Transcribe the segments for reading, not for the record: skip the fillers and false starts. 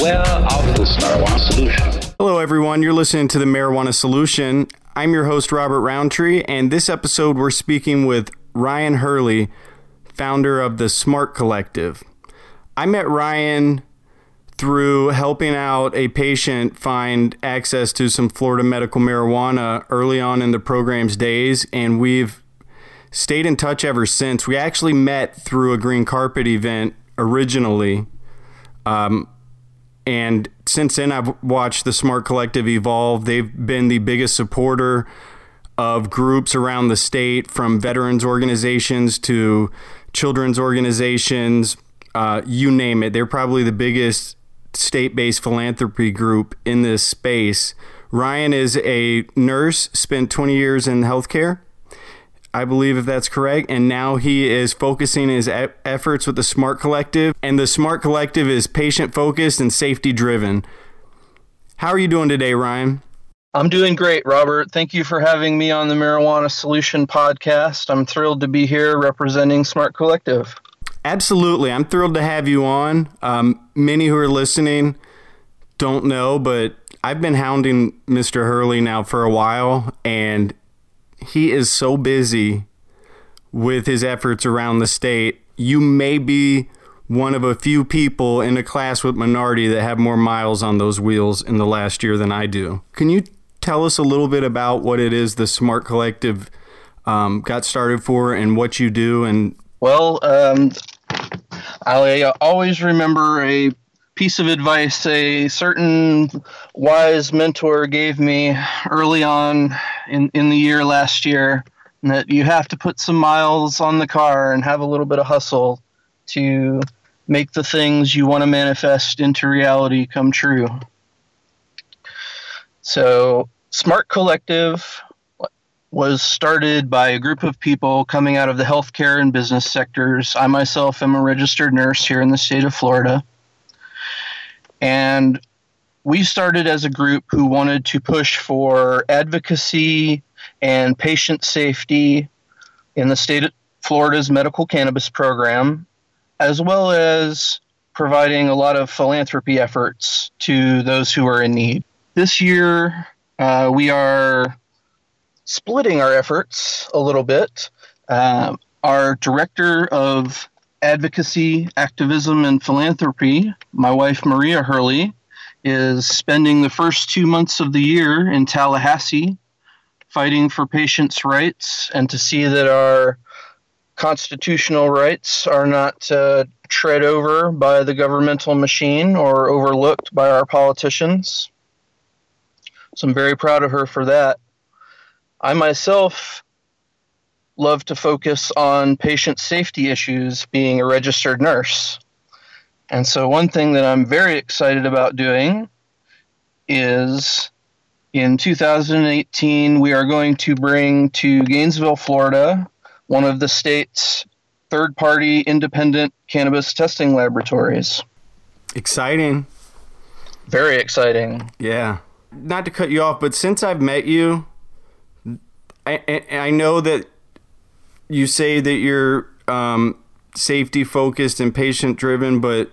well off this marijuana solution. Hello, everyone. You're listening to the Marijuana Solution. I'm your host, Robert Roundtree, and this episode we're speaking with Ryan Hurley, founder of the SMRT Collective. I met Ryan through helping out a patient find access to some Florida medical marijuana early on in the program's days, and we've stayed in touch ever since. We actually met through a green carpet event originally, and since then I've watched the SMRT Collective evolve. They've been the biggest supporter of groups around the state, from veterans organizations to children's organizations, you name it. They're probably the biggest state-based philanthropy group in this space. Ryan is a nurse, spent 20 years in healthcare, I believe, if that's correct, and now he is focusing his efforts with the SMRT Collective, and the SMRT Collective is patient-focused and safety-driven. How are you doing today, Ryan? I'm doing great, Robert. Thank you for having me on the Marijuana Solution podcast. I'm thrilled to be here representing SMRT Collective. Absolutely. I'm thrilled to have you on. Many who are listening don't know, but I've been hounding Mr. Hurley now for a while, and he is so busy with his efforts around the state. You may be one of a few people in a class with minority that have more miles on those wheels in the last year than I do. Can you tell us a little bit about what it is the SMRT Collective got started for and what you do? And well, I always remember a piece of advice a certain wise mentor gave me early on in the year last year, that you have to put some miles on the car and have a little bit of hustle to make the things you want to manifest into reality come true. So SMRT Collective was started by a group of people coming out of the healthcare and business sectors. I myself am a registered nurse here in the state of Florida. And we started as a group who wanted to push for advocacy and patient safety in the state of Florida's medical cannabis program, as well as providing a lot of philanthropy efforts to those who are in need. This year, we are splitting our efforts a little bit. Our director of advocacy, activism, and philanthropy, my wife Maria Hurley, is spending the first 2 months of the year in Tallahassee fighting for patients' rights and to see that our constitutional rights are not tread over by the governmental machine or overlooked by our politicians. So I'm very proud of her for that. I myself love to focus on patient safety issues, being a registered nurse. And so one thing that I'm very excited about doing is in 2018, we are going to bring to Gainesville, Florida, one of the state's third-party independent cannabis testing laboratories. Exciting. Very exciting. Yeah. Not to cut you off, but since I've met you, I know that you say that you're safety-focused and patient-driven, but,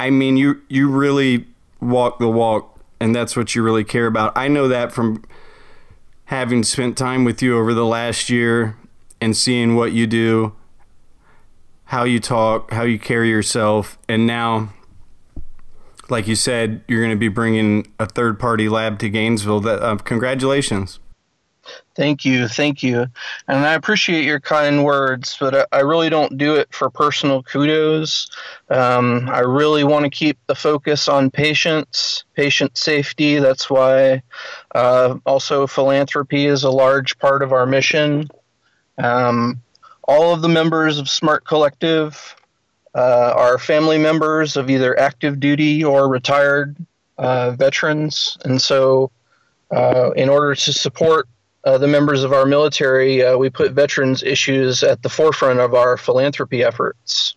I mean, you really walk the walk, and that's what you really care about. I know that from having spent time with you over the last year and seeing what you do, how you talk, how you carry yourself. And now, like you said, you're going to be bringing a third-party lab to Gainesville. Congratulations. Thank you. Thank you. And I appreciate your kind words, but I really don't do it for personal kudos. I really want to keep the focus on patients, patient safety. That's why also philanthropy is a large part of our mission. All of the members of SMRT Collective are family members of either active duty or retired veterans. And so in order to support the members of our military, we put veterans issues at the forefront of our philanthropy efforts.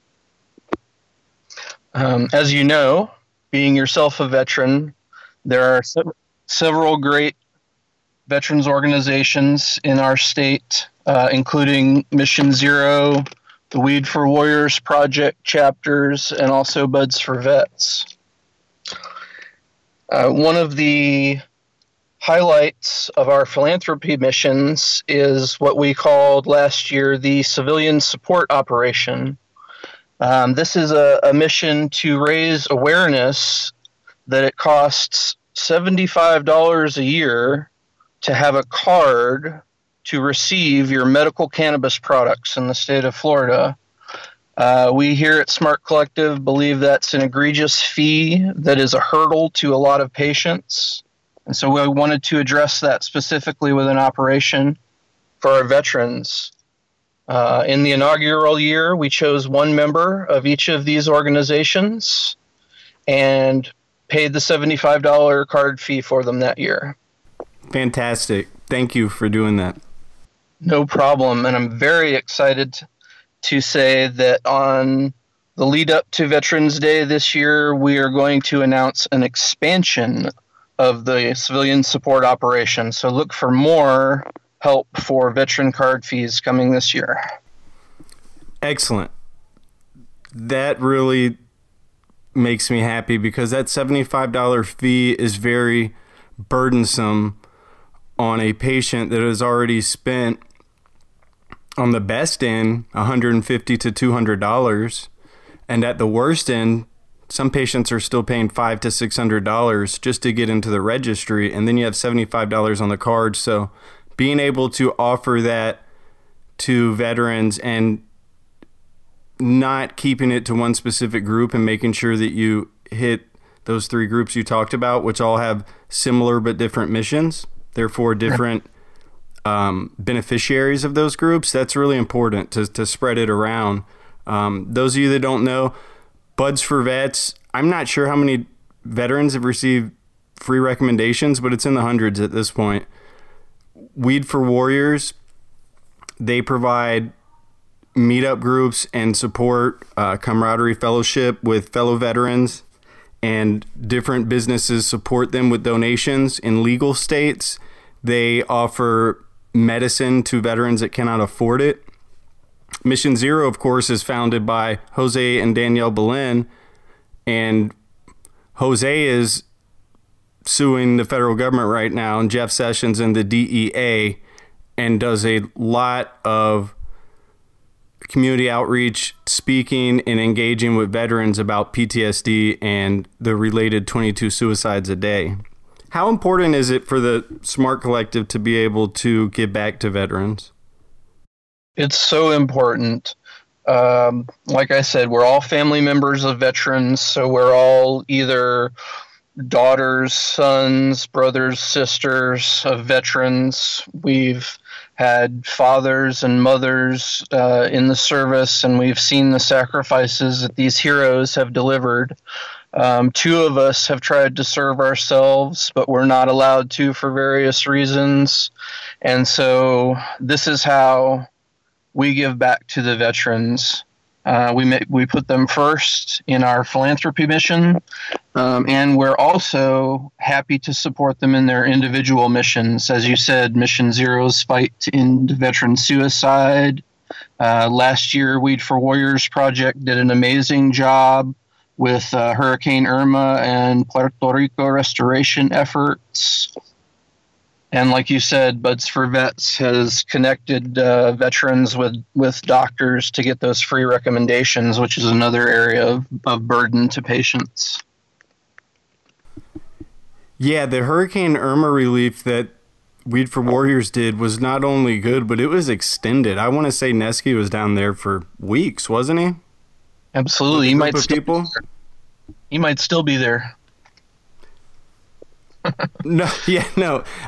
As you know, being yourself a veteran, there are several great veterans organizations in our state, including Mission Zero, the Weed for Warriors project chapters, and also Buds for Vets. One of the highlights of our philanthropy missions is what we called last year the Civilian Support Operation. This is a mission to raise awareness that it costs $75 a year to have a card to receive your medical cannabis products in the state of Florida. We here at Smart Collective believe that's an egregious fee that is a hurdle to a lot of patients. And so we wanted to address that specifically with an operation for our veterans. In the inaugural year, we chose one member of each of these organizations and paid the $75 card fee for them that year. Fantastic. Thank you for doing that. No problem. And I'm very excited to say that on the lead up to Veterans Day this year, we are going to announce an expansion of the Civilian Support Operation. So look for more help for veteran card fees coming this year. Excellent. That really makes me happy, because that $75 fee is very burdensome on a patient that has already spent, on the best end, $150 to $200, and at the worst end, some patients are still paying $500 to $600 just to get into the registry, and then you have $75 on the card. So being able to offer that to veterans and not keeping it to one specific group and making sure that you hit those three groups you talked about, which all have similar but different missions, therefore different beneficiaries of those groups, that's really important to spread it around. Those of you that don't know, Buds for Vets, I'm not sure how many veterans have received free recommendations, but it's in the hundreds at this point. Weed for Warriors, they provide meetup groups and support, camaraderie, fellowship with fellow veterans, and different businesses support them with donations in legal states. They offer medicine to veterans that cannot afford it. Mission Zero, of course, is founded by Jose and Danielle Boleyn, and Jose is suing the federal government right now, and Jeff Sessions and the DEA, and does a lot of community outreach, speaking and engaging with veterans about PTSD and the related 22 suicides a day. How important is it for the Smart Collective to be able to give back to veterans? It's so important. Like I said, we're all family members of veterans, so we're all either daughters, sons, brothers, sisters of veterans. We've had fathers and mothers in the service, and we've seen the sacrifices that these heroes have delivered. Two of us have tried to serve ourselves, but we're not allowed to for various reasons. And so this is how we give back to the veterans. We put them first in our philanthropy mission, and we're also happy to support them in their individual missions. As you said, Mission Zero's fight to end veteran suicide. Last year, Weed for Warriors Project did an amazing job with Hurricane Irma and Puerto Rico restoration efforts. And like you said, Buds for Vets has connected veterans with doctors to get those free recommendations, which is another area of burden to patients. Yeah, the Hurricane Irma relief that Weed for Warriors did was not only good, but it was extended. I want to say Nesky was down there for weeks, wasn't he? Absolutely. He might still be there. No.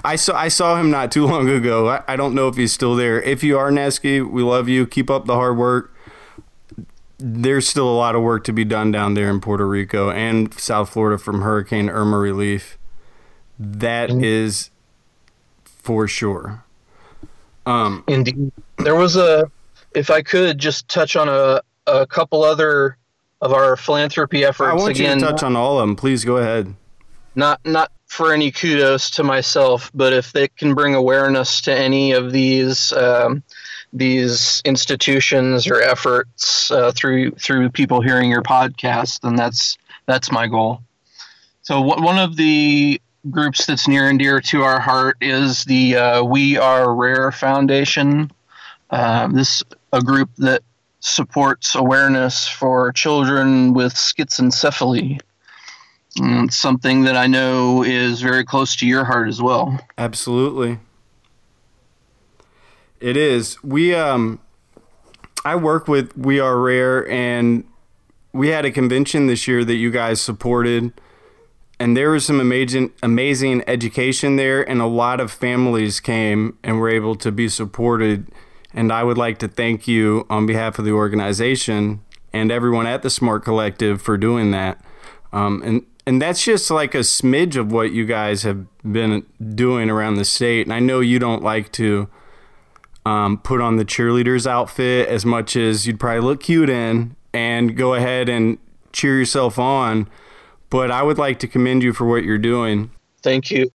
I saw him not too long ago. I don't know if he's still there. If you are, Nesky, we love you. Keep up the hard work. There's still a lot of work to be done down there in Puerto Rico and South Florida from Hurricane Irma relief. That is for sure. Indeed. There was if I could just touch on a couple other of our philanthropy efforts. I want you to touch on all of them. Please go ahead. Not for any kudos to myself, but if they can bring awareness to any of these institutions or efforts through people hearing your podcast, then that's my goal. So one of the groups that's near and dear to our heart is the We Are Rare Foundation. This is a group that supports awareness for children with schizencephaly. And it's something that I know is very close to your heart as well. Absolutely. It is. We I work with We Are Rare, and we had a convention this year that you guys supported, and there was some amazing education there, and a lot of families came and were able to be supported. And I would like to thank you on behalf of the organization and everyone at the Smart Collective for doing that. And that's just like a smidge of what you guys have been doing around the state. And I know you don't like to put on the cheerleader's outfit as much as you'd probably look cute in and go ahead and cheer yourself on. But I would like to commend you for what you're doing. Thank you.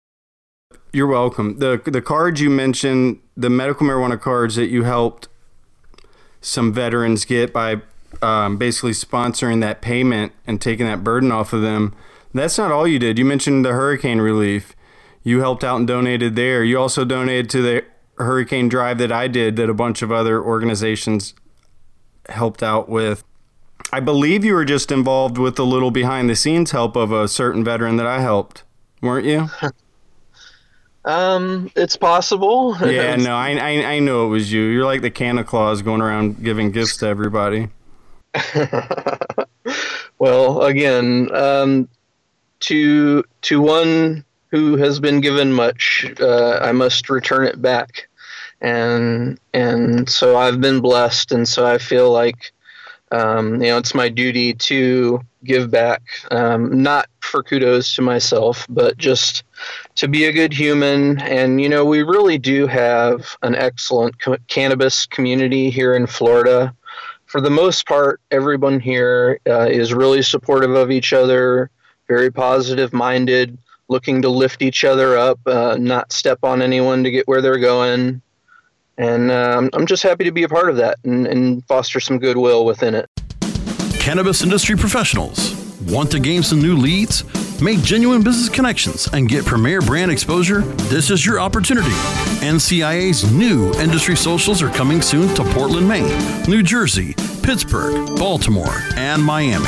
You're welcome. The cards you mentioned, the medical marijuana cards that you helped some veterans get by basically sponsoring that payment and taking that burden off of them. That's not all you did. You mentioned the hurricane relief. You helped out and donated there. You also donated to the hurricane drive that I did, that a bunch of other organizations helped out with. I believe you were just involved with a little behind the scenes help of a certain veteran that I helped, weren't you? It's possible. Yeah, no, I know it was you. You're like the Santa Claus going around giving gifts to everybody. Well, again, to one who has been given much, I must return it back. And so I've been blessed. And so I feel like, it's my duty to give back, not for kudos to myself, but just to be a good human. And, we really do have an excellent cannabis community here in Florida. For the most part, everyone here is really supportive of each other, very positive-minded, looking to lift each other up, not step on anyone to get where they're going. And I'm just happy to be a part of that and foster some goodwill within it. Cannabis industry professionals want to gain some new leads, make genuine business connections, and get premier brand exposure? This is your opportunity. NCIA's new industry socials are coming soon to Portland, Maine, New Jersey, Pittsburgh, Baltimore, and Miami.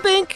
Inc.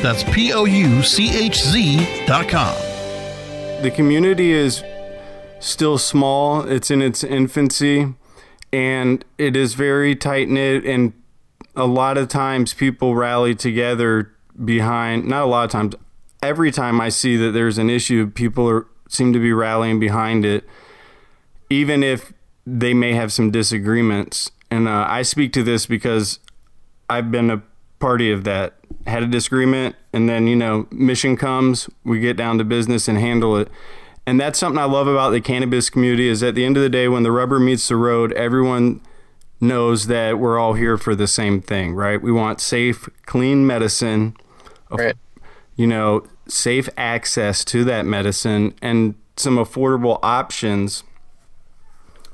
That's pouchz.com. The community is still small. It's in its infancy, and it is very tight-knit, and a lot of times people rally together behind, not a lot of times, every time I see that there's an issue, people seem to be rallying behind it, even if they may have some disagreements. And I speak to this because I've been a party of that, had a disagreement, and then, mission comes, we get down to business and handle it. And that's something I love about the cannabis community is at the end of the day, when the rubber meets the road, everyone knows that we're all here for the same thing, right? We want safe, clean medicine, right. Safe access to that medicine and some affordable options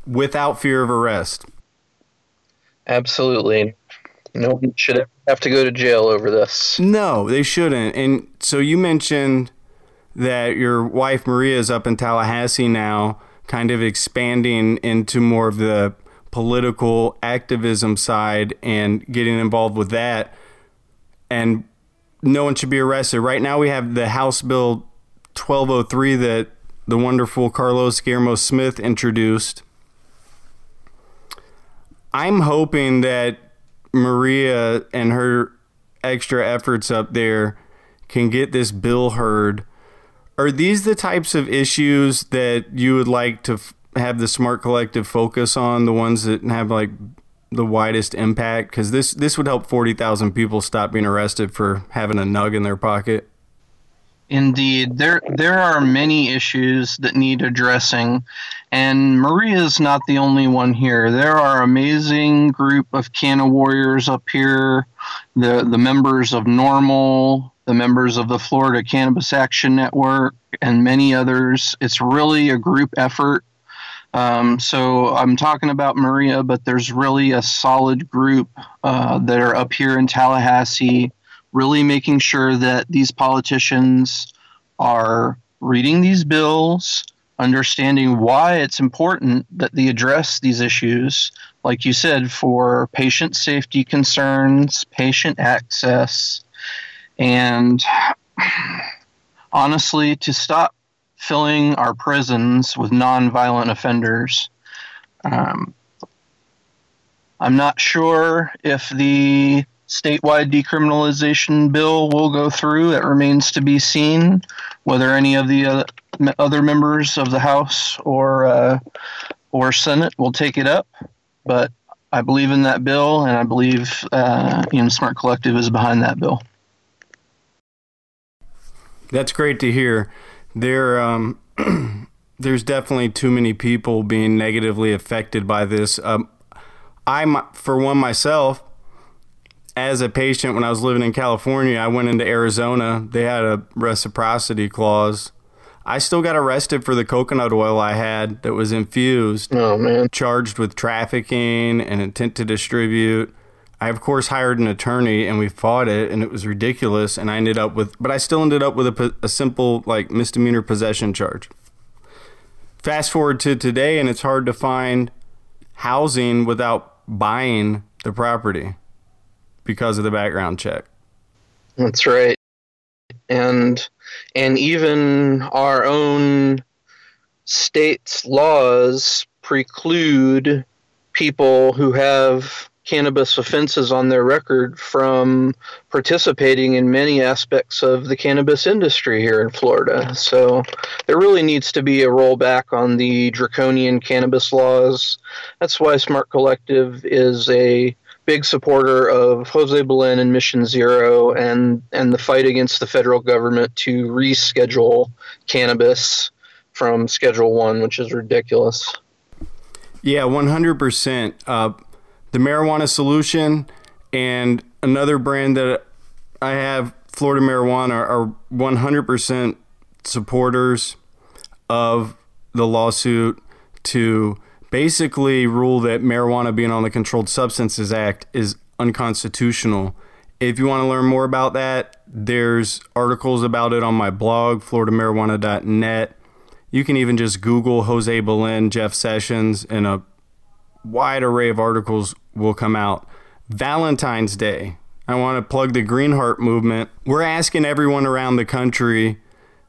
without fear of arrest. Absolutely. Nobody should ever have to go to jail over this. No, they shouldn't. And so you mentioned that your wife Maria is up in Tallahassee now, kind of expanding into more of the political activism side and getting involved with that. And no one should be arrested. Right now we have the House Bill 1203 that the wonderful Carlos Guillermo Smith introduced. I'm hoping that Maria and her extra efforts up there can get this bill heard. Are these the types of issues that you would like to have the Smart Collective focus on, the ones that have like the widest impact? Because this would help 40,000 people stop being arrested for having a nug in their pocket. Indeed, there are many issues that need addressing, and Maria's not the only one here. There are an amazing group of Canna Warriors up here, the members of Normal, the members of the Florida Cannabis Action Network, and many others. It's really a group effort. So I'm talking about Maria, but there's really a solid group that are up here in Tallahassee, really making sure that these politicians are reading these bills, understanding why it's important that they address these issues, like you said, for patient safety concerns, patient access, and honestly, to stop filling our prisons with nonviolent offenders. I'm not sure if the statewide decriminalization bill will go through. It remains to be seen whether any of the other members of the House or Senate will take it up. But I believe in that bill, and I believe Smart Collective is behind that bill. That's great to hear. There's definitely too many people being negatively affected by this. I, for one, myself, as a patient, when I was living in California, I went into Arizona. They had a reciprocity clause. I still got arrested for the coconut oil I had that was infused. Oh, man. Charged with trafficking and intent to distribute. I, of course, hired an attorney, and we fought it, and it was ridiculous, and but I still ended up with a simple, like, misdemeanor possession charge. Fast forward to today, and it's hard to find housing without buying the property because of the background check. That's right. And even our own state's laws preclude people who have cannabis offenses on their record from participating in many aspects of the cannabis industry here in Florida. So there really needs to be a rollback on the draconian cannabis laws. That's why Smart Collective is a big supporter of Jose Boleyn and Mission Zero and the fight against the federal government to reschedule cannabis from Schedule 1, which is ridiculous. Yeah, 100%. The Marijuana Solution and another brand that I have, Florida Marijuana, are 100% supporters of the lawsuit to basically rule that marijuana being on the Controlled Substances Act is unconstitutional. If you want to learn more about that, there's articles about it on my blog, floridamarijuana.net. You can even just Google Jose Boleyn, Jeff Sessions, and a wide array of articles will come out. Valentine's Day. I want to plug the Green Heart movement. We're asking everyone around the country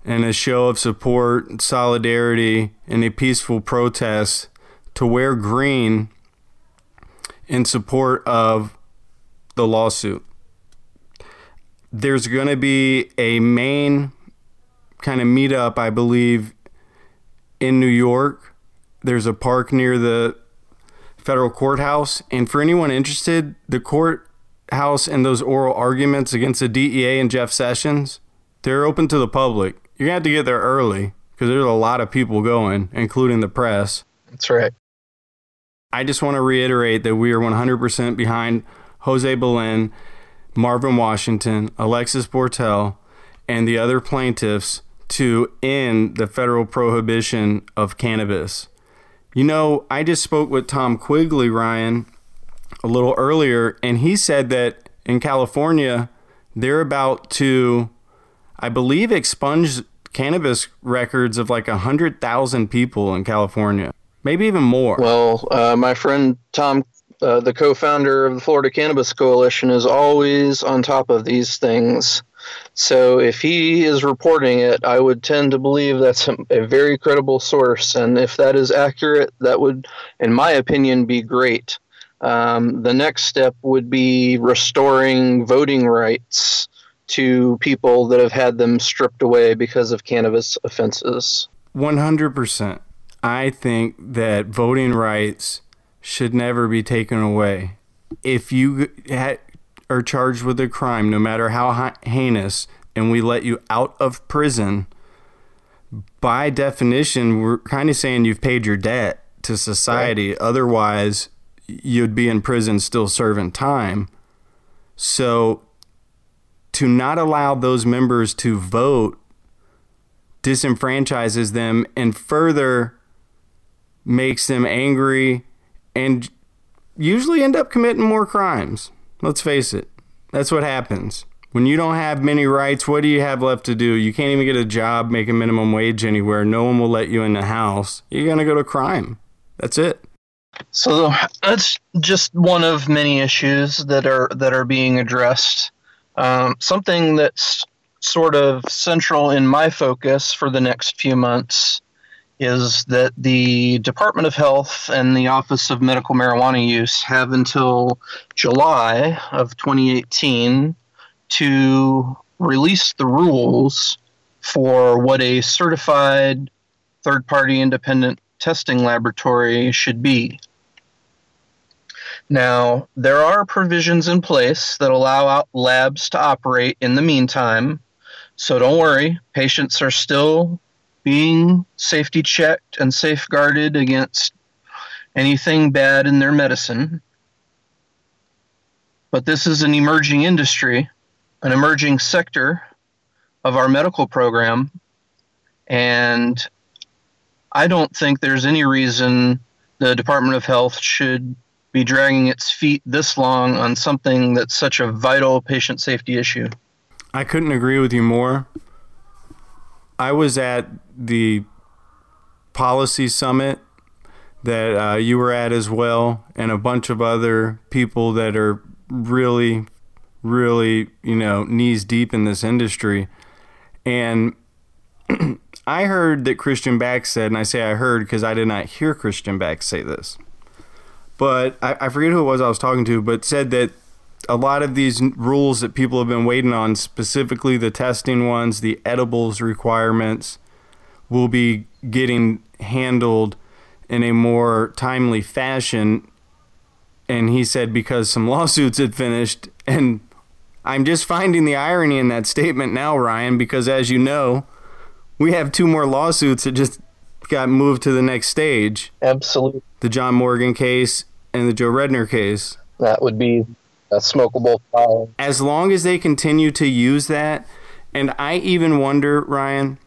in a show of support, solidarity, and a peaceful protest to wear green in support of the lawsuit. There's going to be a main kind of meetup, I believe, in New York. There's a park near the federal courthouse, and for anyone interested, the courthouse and those oral arguments against the DEA and Jeff Sessions, they're open to the public. You're gonna have to get there early because there's a lot of people going, including the press. That's right. I just want to reiterate that we are 100% behind Jose Boleyn, Marvin Washington, Alexis Bortel, and the other plaintiffs to end the federal prohibition of cannabis. You know, I just spoke with Tom Quigley, Ryan, a little earlier, and he said that in California, they're about to, I believe, expunge cannabis records of like 100,000 people in California, maybe even more. Well, my friend Tom, the co-founder of the Florida Cannabis Coalition, is always on top of these things. So if he is reporting it, I would tend to believe that's a very credible source. And if that is accurate, that would, in my opinion, be great. The next step would be restoring voting rights to people that have had them stripped away because of cannabis offenses. 100%. I think that voting rights should never be taken away. If you are charged with a crime, no matter how heinous, and we let you out of prison, by definition, we're kind of saying you've paid your debt to society. Right. Otherwise, you'd be in prison still serving time. So to not allow those members to vote disenfranchises them and further makes them angry and usually end up committing more crimes. Let's face it. That's what happens. When you don't have many rights, what do you have left to do? You can't even get a job, make a minimum wage anywhere. No one will let you in the house. You're going to go to crime. That's it. So that's just one of many issues that are being addressed. Something that's sort of central in my focus for the next few months is that the Department of Health and the Office of Medical Marijuana Use have until July of 2018 to release the rules for what a certified third-party independent testing laboratory should be. Now, there are provisions in place that allow out labs to operate in the meantime, so don't worry, patients are still being safety checked and safeguarded against anything bad in their medicine. But this is an emerging industry, an emerging sector of our medical program, and I don't think there's any reason the Department of Health should be dragging its feet this long on something that's such a vital patient safety issue. I couldn't agree with you more. I was at the policy summit that you were at as well, and a bunch of other people that are really, really, knees deep in this industry. And I heard that Christian Bax said, and I say I heard because I did not hear Christian Bax say this, but I forget who it was I was talking to, but said that a lot of these rules that people have been waiting on, specifically the testing ones, the edibles requirements, will be getting handled in a more timely fashion. And he said because some lawsuits had finished, and I'm just finding the irony in that statement now, Ryan, because as you know, we have two more lawsuits that just got moved to the next stage. Absolutely. The John Morgan case and the Joe Redner case. That would be a smokable file. As long as they continue to use that, and I even wonder, Ryan,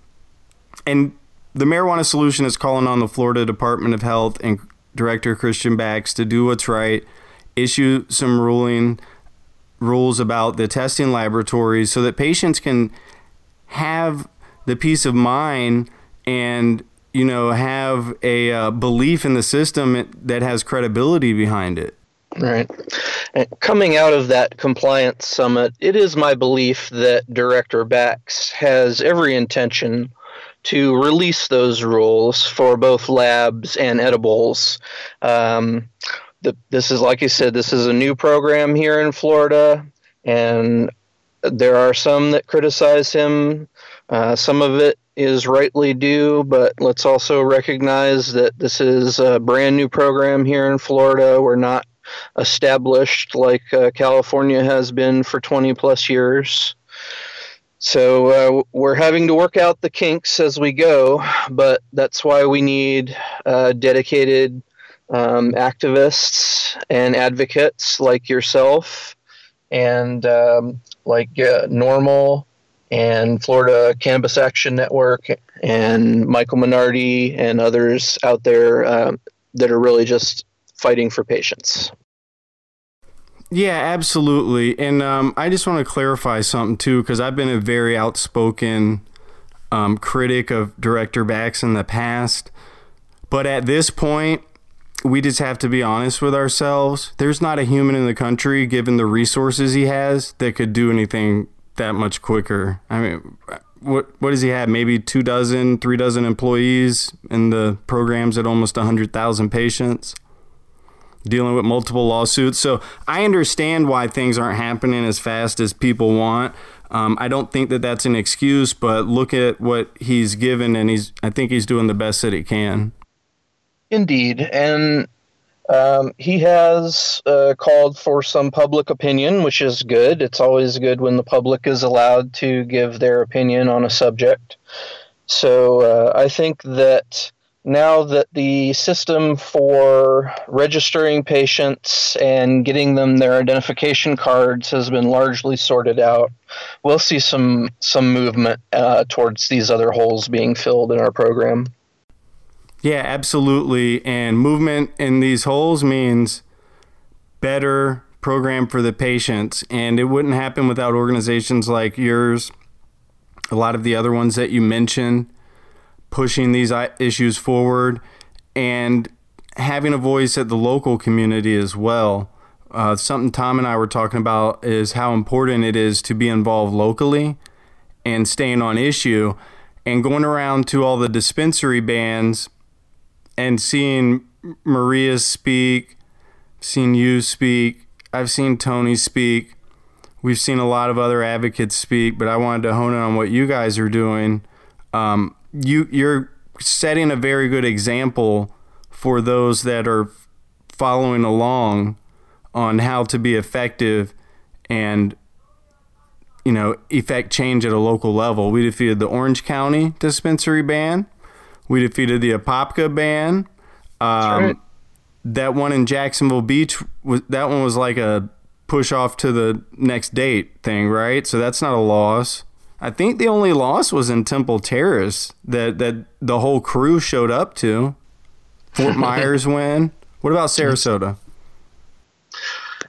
and the Marijuana Solution is calling on the Florida Department of Health and Director Christian Bax to do what's right, issue some rules about the testing laboratories so that patients can have the peace of mind and, have a belief in the system that has credibility behind it. Right. And coming out of that compliance summit, it is my belief that Director Bax has every intention to release those rules for both labs and edibles. This is, like you said, this is a new program here in Florida, and there are some that criticize him. Some of it is rightly due, but let's also recognize that this is a brand new program here in Florida. We're not established like California has been for 20 plus years. So we're having to work out the kinks as we go, but that's why we need dedicated activists and advocates like yourself and like Normal and Florida Cannabis Action Network and Michael Minardi and others out there that are really just fighting for patients. Yeah, absolutely. And I just want to clarify something too, because I've been a very outspoken critic of Director Bax in the past. But at this point, we just have to be honest with ourselves. There's not a human in the country, given the resources he has, that could do anything that much quicker. I mean, what does he have? Maybe 2 dozen, 3 dozen employees, and the program's at almost 100,000 patients, dealing with multiple lawsuits. So I understand why things aren't happening as fast as people want. I don't think that that's an excuse, but look at what he's given, and I think he's doing the best that he can. Indeed. And he has called for some public opinion, which is good. It's always good when the public is allowed to give their opinion on a subject. So I think that now that the system for registering patients and getting them their identification cards has been largely sorted out, we'll see some movement towards these other holes being filled in our program. Yeah, absolutely. And movement in these holes means better program for the patients. And it wouldn't happen without organizations like yours, a lot of the other ones that you mentioned, pushing these issues forward and having a voice at the local community as well. Something Tom and I were talking about is how important it is to be involved locally and staying on issue, and going around to all the dispensary bans and seeing Maria speak, seen you speak, I've seen Tony speak, we've seen a lot of other advocates speak, but I wanted to hone in on what you guys are doing. You're setting a very good example for those that are following along on how to be effective and, you know, effect change at a local level. We defeated the Orange County dispensary ban. We defeated the Apopka ban. Right. That one in Jacksonville Beach, that one was like a push off to the next date thing, right? So that's not a loss. I think the only loss was in Temple Terrace that the whole crew showed up to. Fort Myers win. What about Sarasota?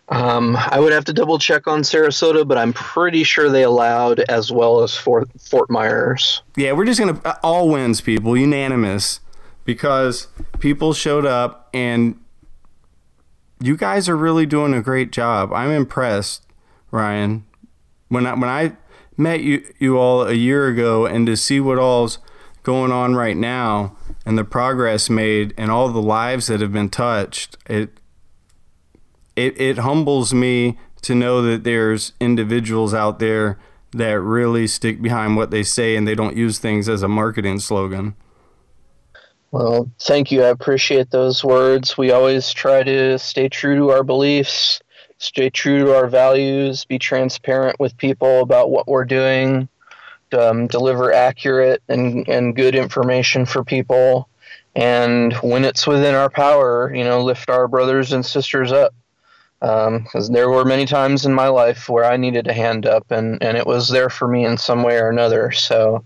I would have to double check on Sarasota, but I'm pretty sure they allowed as well as Fort Myers. Yeah, we're just going to all wins, people, unanimous, because people showed up and you guys are really doing a great job. I'm impressed, Ryan. When I met you all a year ago, and to see what all's going on right now and the progress made and all the lives that have been touched, It humbles me to know that there's individuals out there that really stick behind what they say and they don't use things as a marketing slogan. Well, thank you. I appreciate those words. We always try to stay true to our beliefs, stay true to our values, be transparent with people about what we're doing, deliver accurate and good information for people. And when it's within our power, you know, lift our brothers and sisters up. Because there were many times in my life where I needed a hand up, and it was there for me in some way or another. So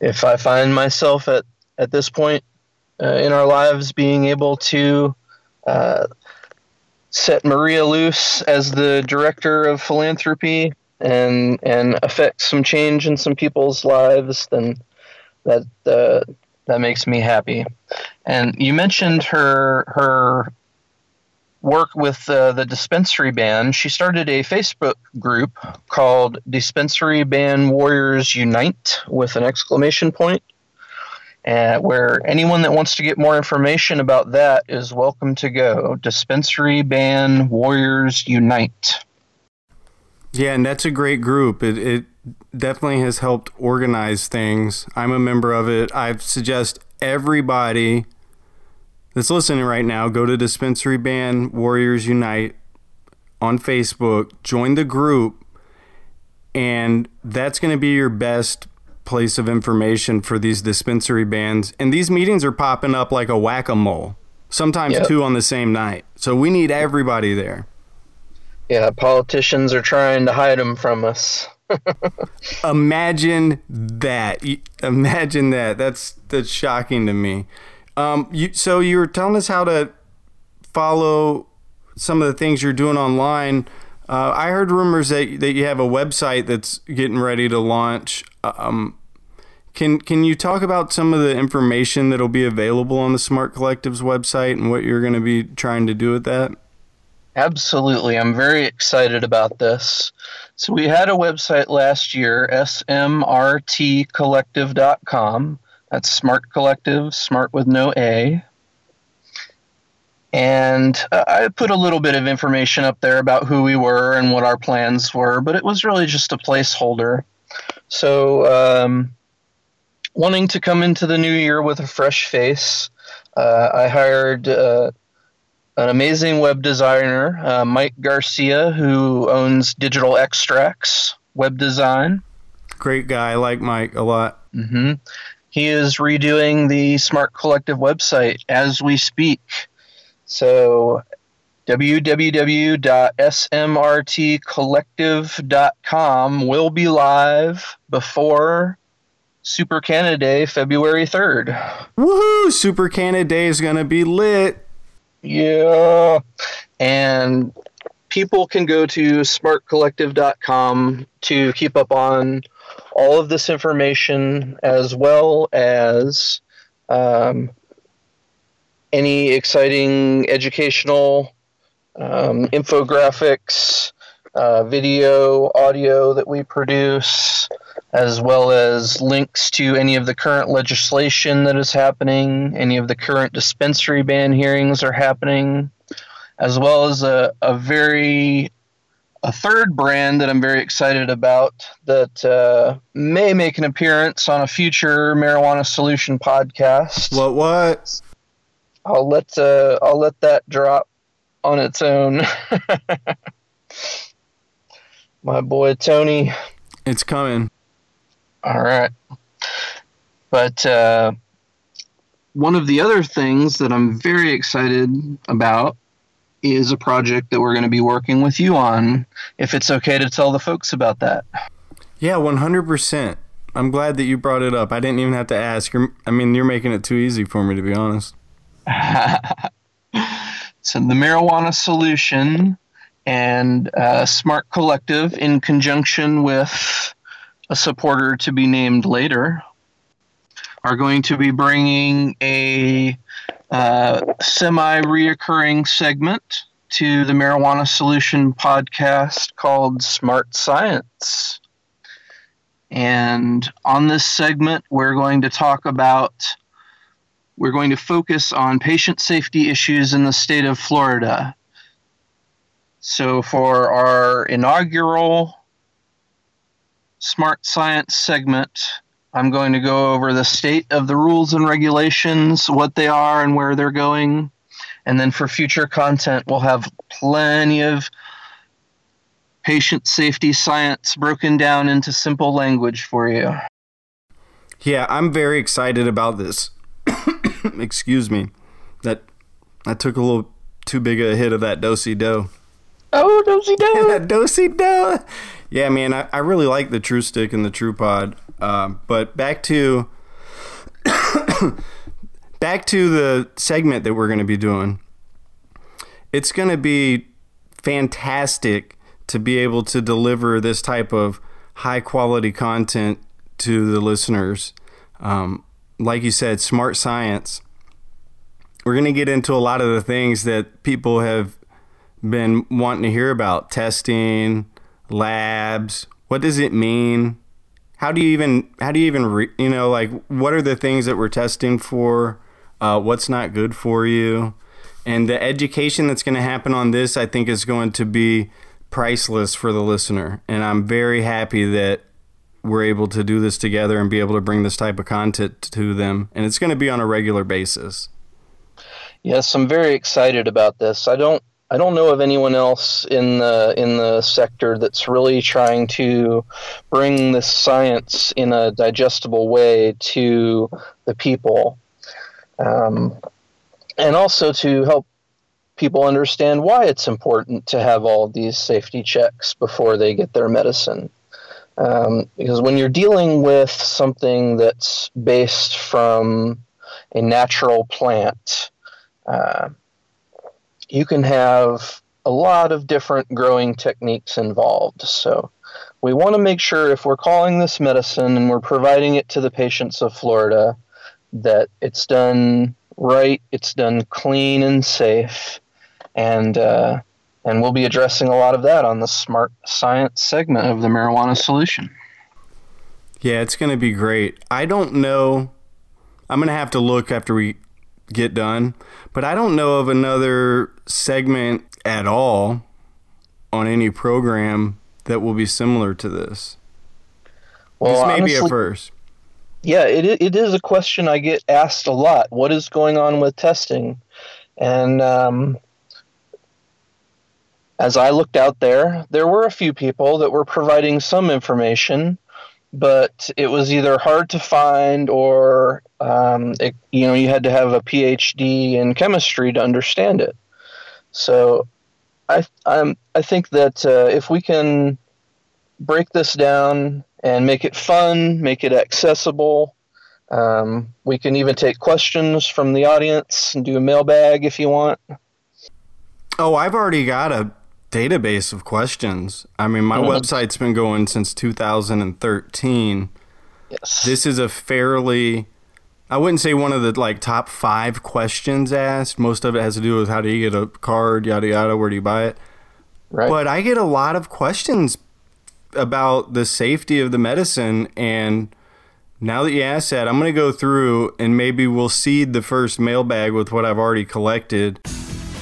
if I find myself at this point in our lives being able to set Maria loose as the director of philanthropy and affect some change in some people's lives, then that makes me happy. And you mentioned her work with the dispensary ban. She started a Facebook group called Dispensary Ban Warriors Unite with an !! Where anyone that wants to get more information about that is welcome to go. Dispensary Ban Warriors Unite. Yeah, and that's a great group. It definitely has helped organize things. I'm a member of it. I suggest everybody that's listening right now, go to Dispensary Ban Warriors Unite on Facebook, join the group, and that's going to be your best place of information for these dispensary bans. And these meetings are popping up like a whack-a-mole, sometimes two on the same night. So we need everybody there. Yeah, politicians are trying to hide them from us. Imagine that. Imagine that. That's shocking to me. So you were telling us how to follow some of the things you're doing online. I heard rumors that you have a website that's getting ready to launch. Can you talk about some of the information that'll be available on the Smart Collective's website and what you're going to be trying to do with that? Absolutely. I'm very excited about this. So we had a website last year, smrtcollective.com. That's Smart Collective, smart with no A. And I put a little bit of information up there about who we were and what our plans were, but it was really just a placeholder. So wanting to come into the new year with a fresh face, I hired an amazing web designer, Mike Garcia, who owns Digital Extracts Web Design. Great guy. I like Mike a lot. Mm-hmm. He is redoing the Smart Collective website as we speak. So www.smrtcollective.com will be live before Super Canada Day, February 3rd. Woohoo! Super Canada Day is going to be lit. Yeah. And people can go to smartcollective.com to keep up on all of this information, as well as any exciting educational infographics, video, audio that we produce, as well as links to any of the current legislation that is happening, any of the current dispensary ban hearings are happening, as well as a third brand that I'm very excited about that may make an appearance on a future Marijuana Solution podcast. What? I'll let that drop on its own. My boy Tony. It's coming. All right. But one of the other things that I'm very excited about is a project that we're going to be working with you on, if it's okay to tell the folks about that. Yeah, 100%. I'm glad that you brought it up. I didn't even have to ask. You're making it too easy for me, to be honest. So the Marijuana Solution and Smart Collective, in conjunction with a supporter to be named later, are going to be bringing a semi-reoccurring segment to the Marijuana Solution podcast called Smart Science. And on this segment, we're going to focus on patient safety issues in the state of Florida. So for our inaugural Smart Science segment, I'm going to go over the state of the rules and regulations, what they are and where they're going. And then for future content, we'll have plenty of patient safety science broken down into simple language for you. Yeah, I'm very excited about this. Excuse me, that I took a little too big a hit of that do-si-do. Oh, do-si-do. That do-si-do. Yeah, man, I really like the True Stick and the True Pod. But back to the segment that we're going to be doing. It's going to be fantastic to be able to deliver this type of high quality content to the listeners. Like you said, Smart Science. We're going to get into a lot of the things that people have been wanting to hear about. Testing, labs, what does it mean? How do you even what are the things that we're testing for? What's not good for you? And the education that's going to happen on this, I think, is going to be priceless for the listener. And I'm very happy that we're able to do this together and be able to bring this type of content to them. And it's going to be on a regular basis. Yes, I'm very excited about this. I don't know of anyone else in the sector that's really trying to bring this science in a digestible way to the people, and also to help people understand why it's important to have all of these safety checks before they get their medicine. Because when you're dealing with something that's based from a natural plant, you can have a lot of different growing techniques involved. So we want to make sure if we're calling this medicine and we're providing it to the patients of Florida, that it's done right, it's done clean and safe, and we'll be addressing a lot of that on the Smart Science segment of the Marijuana Solution. Yeah, it's going to be great. I don't know. I'm going to have to look after we get done, but I don't know of another segment at all on any program that will be similar to this. Well, this may honestly be a first. Yeah, it is a question I get asked a lot. What is going on with testing? And as I looked out there, there were a few people that were providing some information, but it was either hard to find or you had to have a PhD in chemistry to understand it. So I think that if we can break this down and make it fun, make it accessible, we can even take questions from the audience and do a mailbag if you want. Oh, I've already got a database of questions. I mean, my website's been going since 2013. Yes. This is a fairly, I wouldn't say one of the top 5 questions asked. Most of it has to do with how do you get a card, yada, yada, where do you buy it? Right. But I get a lot of questions about the safety of the medicine. And now that you asked that, I'm going to go through and maybe we'll seed the first mailbag with what I've already collected.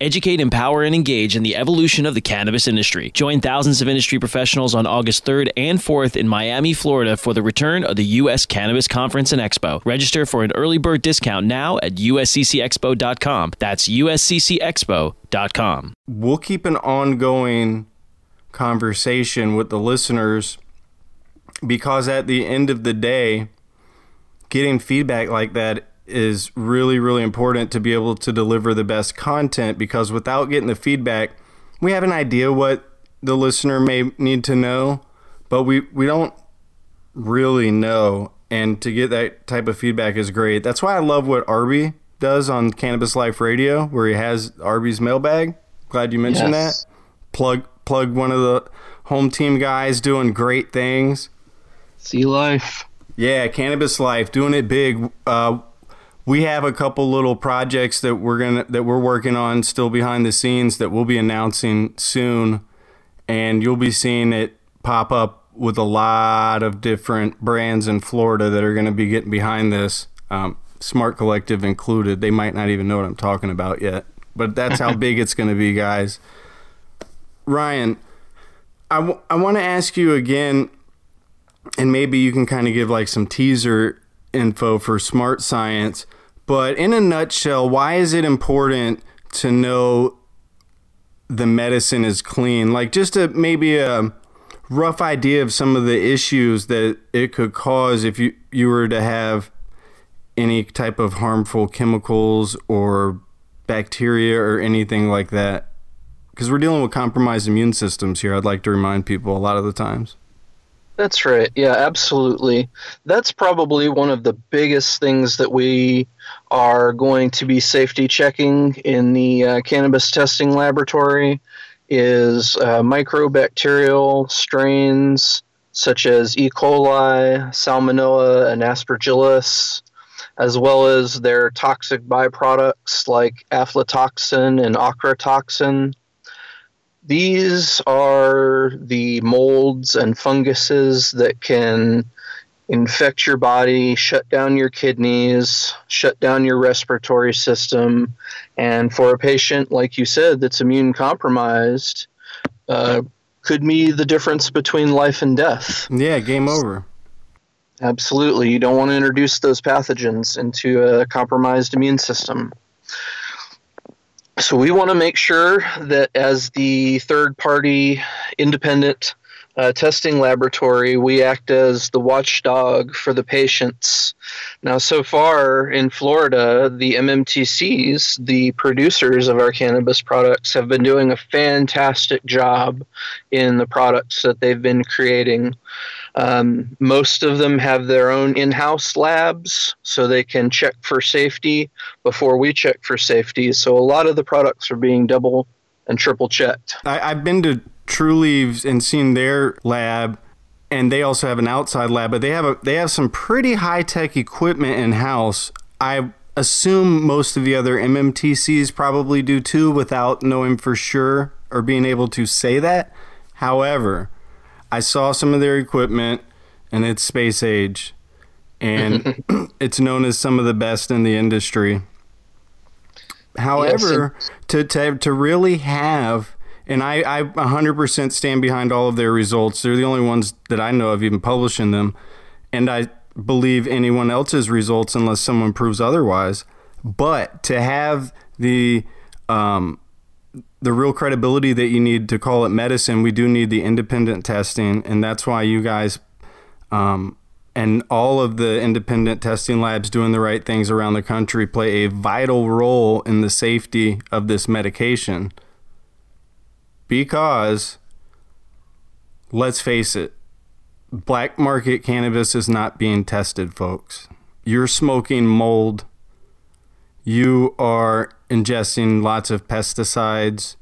Educate, empower, and engage in the evolution of the cannabis industry. Join thousands of industry professionals on August 3rd and 4th in Miami, Florida for the return of the U.S. Cannabis Conference and Expo. Register for an early bird discount now at usccexpo.com. That's usccexpo.com. We'll keep an ongoing conversation with the listeners because at the end of the day, getting feedback like that is really, really important to be able to deliver the best content, because without getting the feedback, we have an idea what the listener may need to know, but we don't really know. And to get that type of feedback is great. That's why I love what Arby does on Cannabis Life Radio, where he has Arby's mailbag. Glad you mentioned that. Plug one of the home team guys doing great things. See Life. Yeah, Cannabis Life, doing it big. We have a couple little projects that we're working on still behind the scenes that we'll be announcing soon, and you'll be seeing it pop up with a lot of different brands in Florida that are going to be getting behind this, Smart Collective included. They might not even know what I'm talking about yet, but that's how big it's going to be, guys. Ryan, I want to ask you again, and maybe you can kind of give some teaser info for Smart Science. But in a nutshell, why is it important to know the medicine is clean? Just maybe a rough idea of some of the issues that it could cause if you were to have any type of harmful chemicals or bacteria or anything like that. Because we're dealing with compromised immune systems here, I'd like to remind people a lot of the times. That's right. Yeah, absolutely. That's probably one of the biggest things that we are going to be safety checking in the cannabis testing laboratory is microbacterial strains such as E. coli, Salmonella, and Aspergillus, as well as their toxic byproducts like aflatoxin and ochratoxin. These are the molds and funguses that can infect your body, shut down your kidneys, shut down your respiratory system. And for a patient, like you said, that's immune compromised, could be the difference between life and death. Yeah, game over. Absolutely. You don't want to introduce those pathogens into a compromised immune system. So we want to make sure that as the third-party independent testing laboratory, we act as the watchdog for the patients. Now, so far in Florida, the MMTCs, the producers of our cannabis products, have been doing a fantastic job in the products that they've been creating. Most of them have their own in-house labs, so they can check for safety before we check for safety. So a lot of the products are being double and triple checked. I've been to True Leaves and seen their lab, and they also have an outside lab, but they have some pretty high-tech equipment in-house. I assume most of the other MMTCs probably do too, without knowing for sure or being able to say that. However, I saw some of their equipment, and it's space age, and it's known as some of the best in the industry. However, yes, to really have, and I 100% stand behind all of their results. They're the only ones that I know of even publishing them, and I believe anyone else's results unless someone proves otherwise. But to have the real credibility that you need to call it medicine, we do need the independent testing. And that's why you guys and all of the independent testing labs doing the right things around the country play a vital role in the safety of this medication. Because, let's face it, black market cannabis is not being tested, folks. You're smoking mold. You are ingesting lots of pesticides.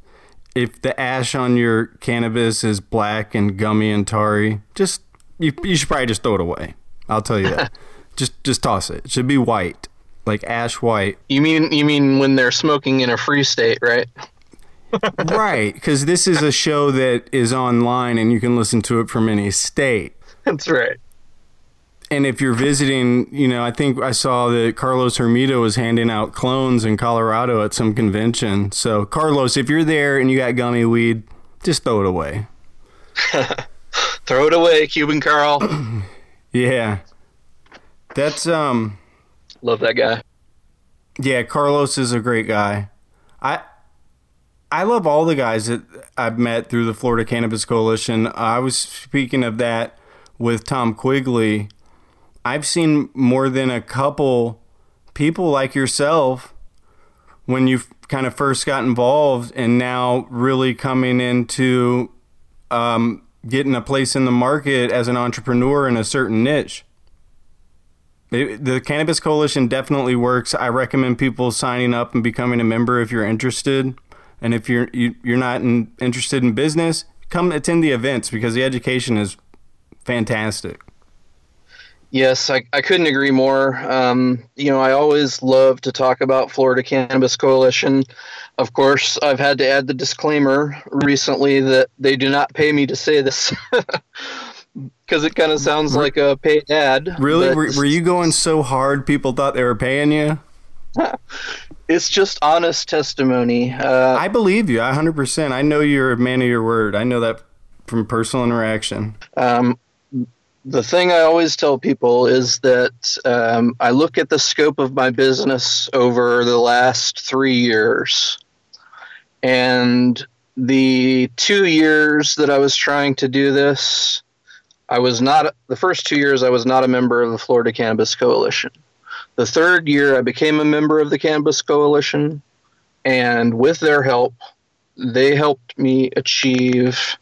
If the ash on your cannabis is black and gummy and tarry, just you should probably just throw it away. I'll tell you that. just toss it. It should be white, like ash white. You mean when they're smoking in a free state, right? Right, because this is a show that is online and you can listen to it from any state. That's right. And if you're visiting, you know, I think I saw that Carlos Hermida was handing out clones in Colorado at some convention. So, Carlos, if you're there and you got gummy weed, just throw it away. Throw it away, Cuban Carl. Yeah. That's, love that guy. Yeah, Carlos is a great guy. I love all the guys that I've met through the Florida Cannabis Coalition. I was speaking of that with Tom Quigley. I've seen more than a couple people like yourself when you kind of first got involved and now really coming into getting a place in the market as an entrepreneur in a certain niche. The Cannabis Coalition definitely works. I recommend people signing up and becoming a member if you're interested. And if you're not interested in business, come attend the events because the education is fantastic. Yes, I couldn't agree more. You know, I always love to talk about Florida Cannabis Coalition. Of course, I've had to add the disclaimer recently that they do not pay me to say this because it kind of sounds like a paid ad. Really? Were you going so hard people thought they were paying you? It's just honest testimony. I believe you 100%. I know you're a man of your word. I know that from personal interaction. The thing I always tell people is that I look at the scope of my business over the last 3 years. And the 2 years that I was trying to do this, the first 2 years I was not a member of the Florida Cannabis Coalition. The third year I became a member of the Cannabis Coalition, and with their help, they helped me achieve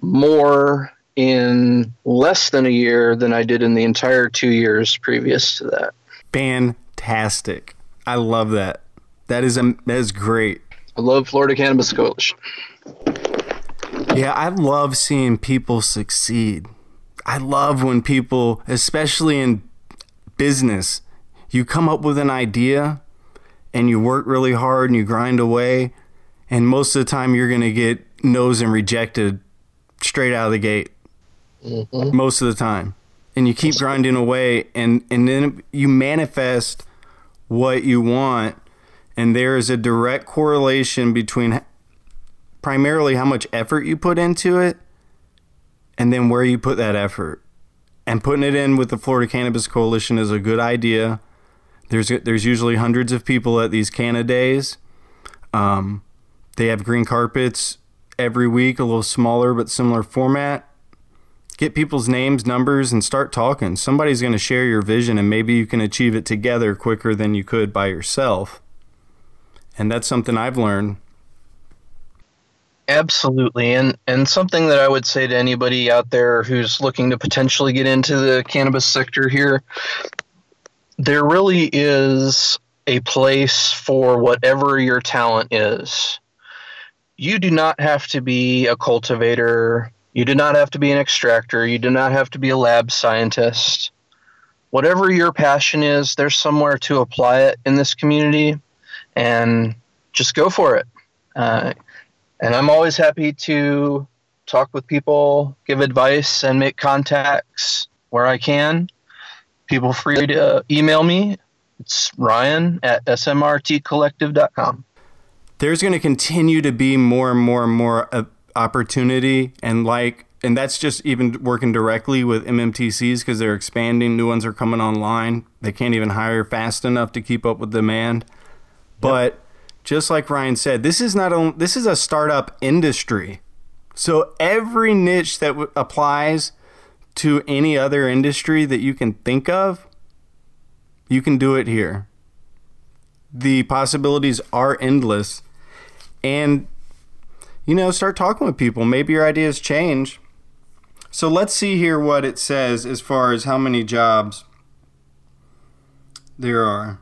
more in less than a year than I did in the entire 2 years previous to that. Fantastic. I love that. That is great. I love Florida Cannabis Coalition. Yeah, I love seeing people succeed. I love when people, especially in business, you come up with an idea and you work really hard and you grind away, and most of the time you're going to get no's and rejected straight out of the gate. Mm-hmm. Most of the time. And you keep grinding away, and then you manifest what you want, and there is a direct correlation between primarily how much effort you put into it and then where you put that effort. And putting it in with the Florida Cannabis Coalition is a good idea. There's usually hundreds of people at these Canna Days. They have green carpets every week, a little smaller but similar format. Get people's names, numbers, and start talking. Somebody's going to share your vision, and maybe you can achieve it together quicker than you could by yourself. And that's something I've learned. Absolutely. And something that I would say to anybody out there who's looking to potentially get into the cannabis sector here, there really is a place for whatever your talent is. You do not have to be a cultivator. You do not have to be an extractor. You do not have to be a lab scientist. Whatever your passion is, there's somewhere to apply it in this community, and just go for it. And I'm always happy to talk with people, give advice, and make contacts where I can. People free to email me. It's ryan@smrtcollective.com. There's going to continue to be more and more and more opportunity, and that's just even working directly with MMTCs, because they're expanding. New ones are coming online. They can't even hire fast enough to keep up with demand. Yep. But just like Ryan said, this is a startup industry. So every niche that applies to any other industry that you can think of, you can do it here. The possibilities are endless. And, start talking with people. Maybe your ideas change. So let's see here what it says as far as how many jobs there are.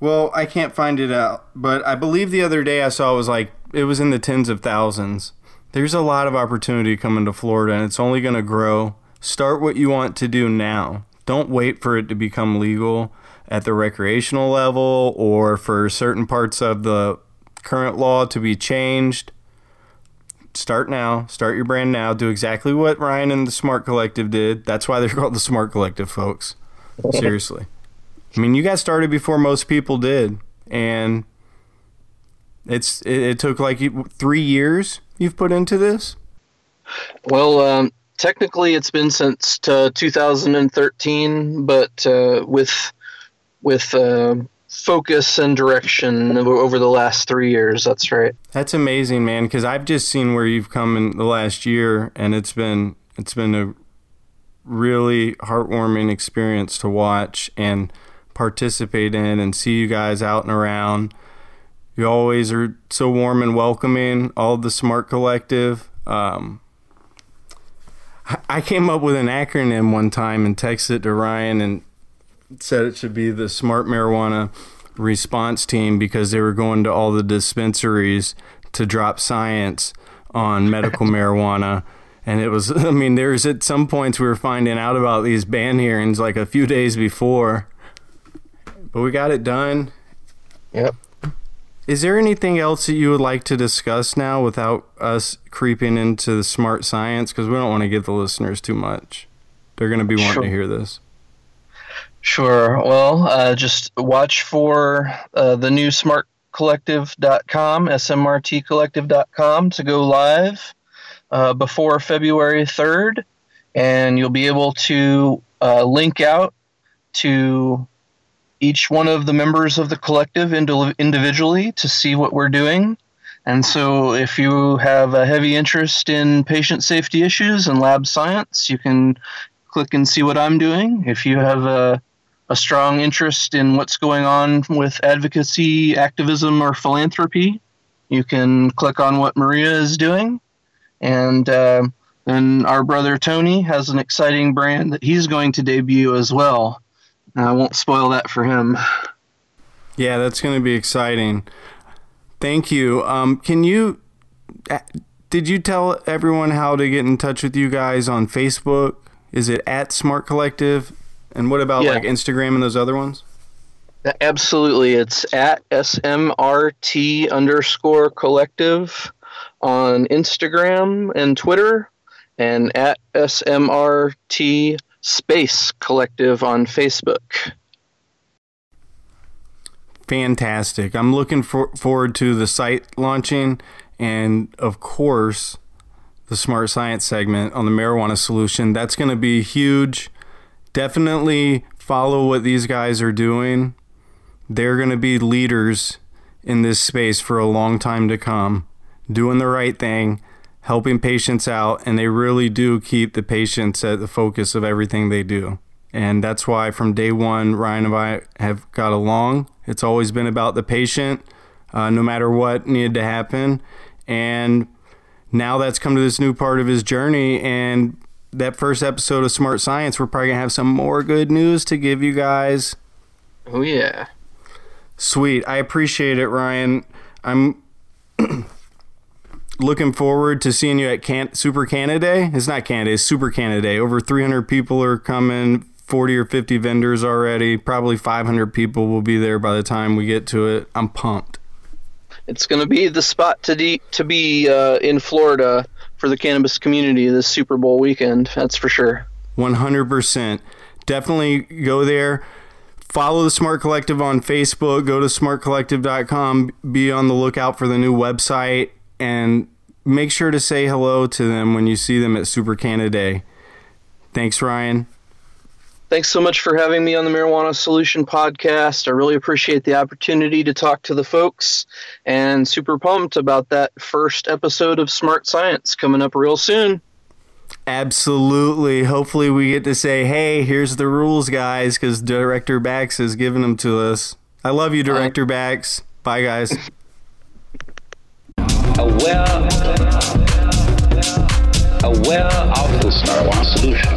Well, I can't find it out, but I believe the other day I saw it was in the tens of thousands. There's a lot of opportunity coming to Florida, and it's only going to grow. Start what you want to do now. Don't wait for it to become legal at the recreational level or for certain parts of the current law to be changed. Start now. Start your brand now. Do exactly what Ryan and the Smart Collective did. That's why they're called the Smart Collective, folks. Seriously. I mean, you got started before most people did, and it took 3 years you've put into this? Well, technically it's been since 2013, but with focus and direction over the last 3 years, that's right. That's amazing, man, because I've just seen where you've come in the last year, and it's been a really heartwarming experience to watch and participate in and see you guys out and around. You always are so warm and welcoming, all the Smart Collective. I came up with an acronym one time and texted it to Ryan and said it should be the Smart Marijuana Response Team, because they were going to all the dispensaries to drop science on medical marijuana. And it was, there's at some points we were finding out about these ban hearings like a few days before. But we got it done. Yep. Is there anything else that you would like to discuss now without us creeping into the smart science? Because we don't want to give the listeners too much. They're going to be wanting to hear this. Sure. Well, just watch for the new smrtcollective.com, smrtcollective.com, to go live before February 3rd. And you'll be able to link out to each one of the members of the collective individually to see what we're doing. And so if you have a heavy interest in patient safety issues and lab science, you can click and see what I'm doing. If you have a strong interest in what's going on with advocacy, activism, or philanthropy, you can click on what Maria is doing. And our brother Tony has an exciting brand that he's going to debut as well. I won't spoil that for him. Yeah, that's going to be exciting. Thank you. Did you tell everyone how to get in touch with you guys on Facebook? Is it at Smart Collective? And what about like Instagram and those other ones? Absolutely. It's at SMRT_collective on Instagram and Twitter, and at SMRT_collective on Facebook. Fantastic. I'm looking forward to the site launching and, of course, the Smart Science segment on the marijuana solution. That's going to be huge. Definitely follow what these guys are doing. They're going to be leaders in this space for a long time to come, doing the right thing, helping patients out, and they really do keep the patients at the focus of everything they do. And that's why from day one, Ryan and I have got along. It's always been about the patient, no matter what needed to happen. And now that's come to this new part of his journey. And that first episode of Smart Science, we're probably going to have some more good news to give you guys. Oh, yeah. Sweet. I appreciate it, Ryan. I'm looking forward to seeing you at Super Canada Day. It's not Canada, it's Super Canada Day. Over 300 people are coming, 40 or 50 vendors already. Probably 500 people will be there by the time we get to it. I'm pumped. It's going to be the spot to be in Florida for the cannabis community this Super Bowl weekend. That's for sure. 100%. Definitely go there. Follow the Smart Collective on Facebook. Go to smartcollective.com. Be on the lookout for the new website. And make sure to say hello to them when you see them at Super Canada Day. Thanks, Ryan. Thanks so much for having me on the Marijuana Solution podcast. I really appreciate the opportunity to talk to the folks, and super pumped about that first episode of Smart Science coming up real soon. Absolutely. Hopefully we get to say, hey, here's the rules, guys, because Director Bax has given them to us. I love you, Director Bax. Bye, guys. Aware of the marijuana solution.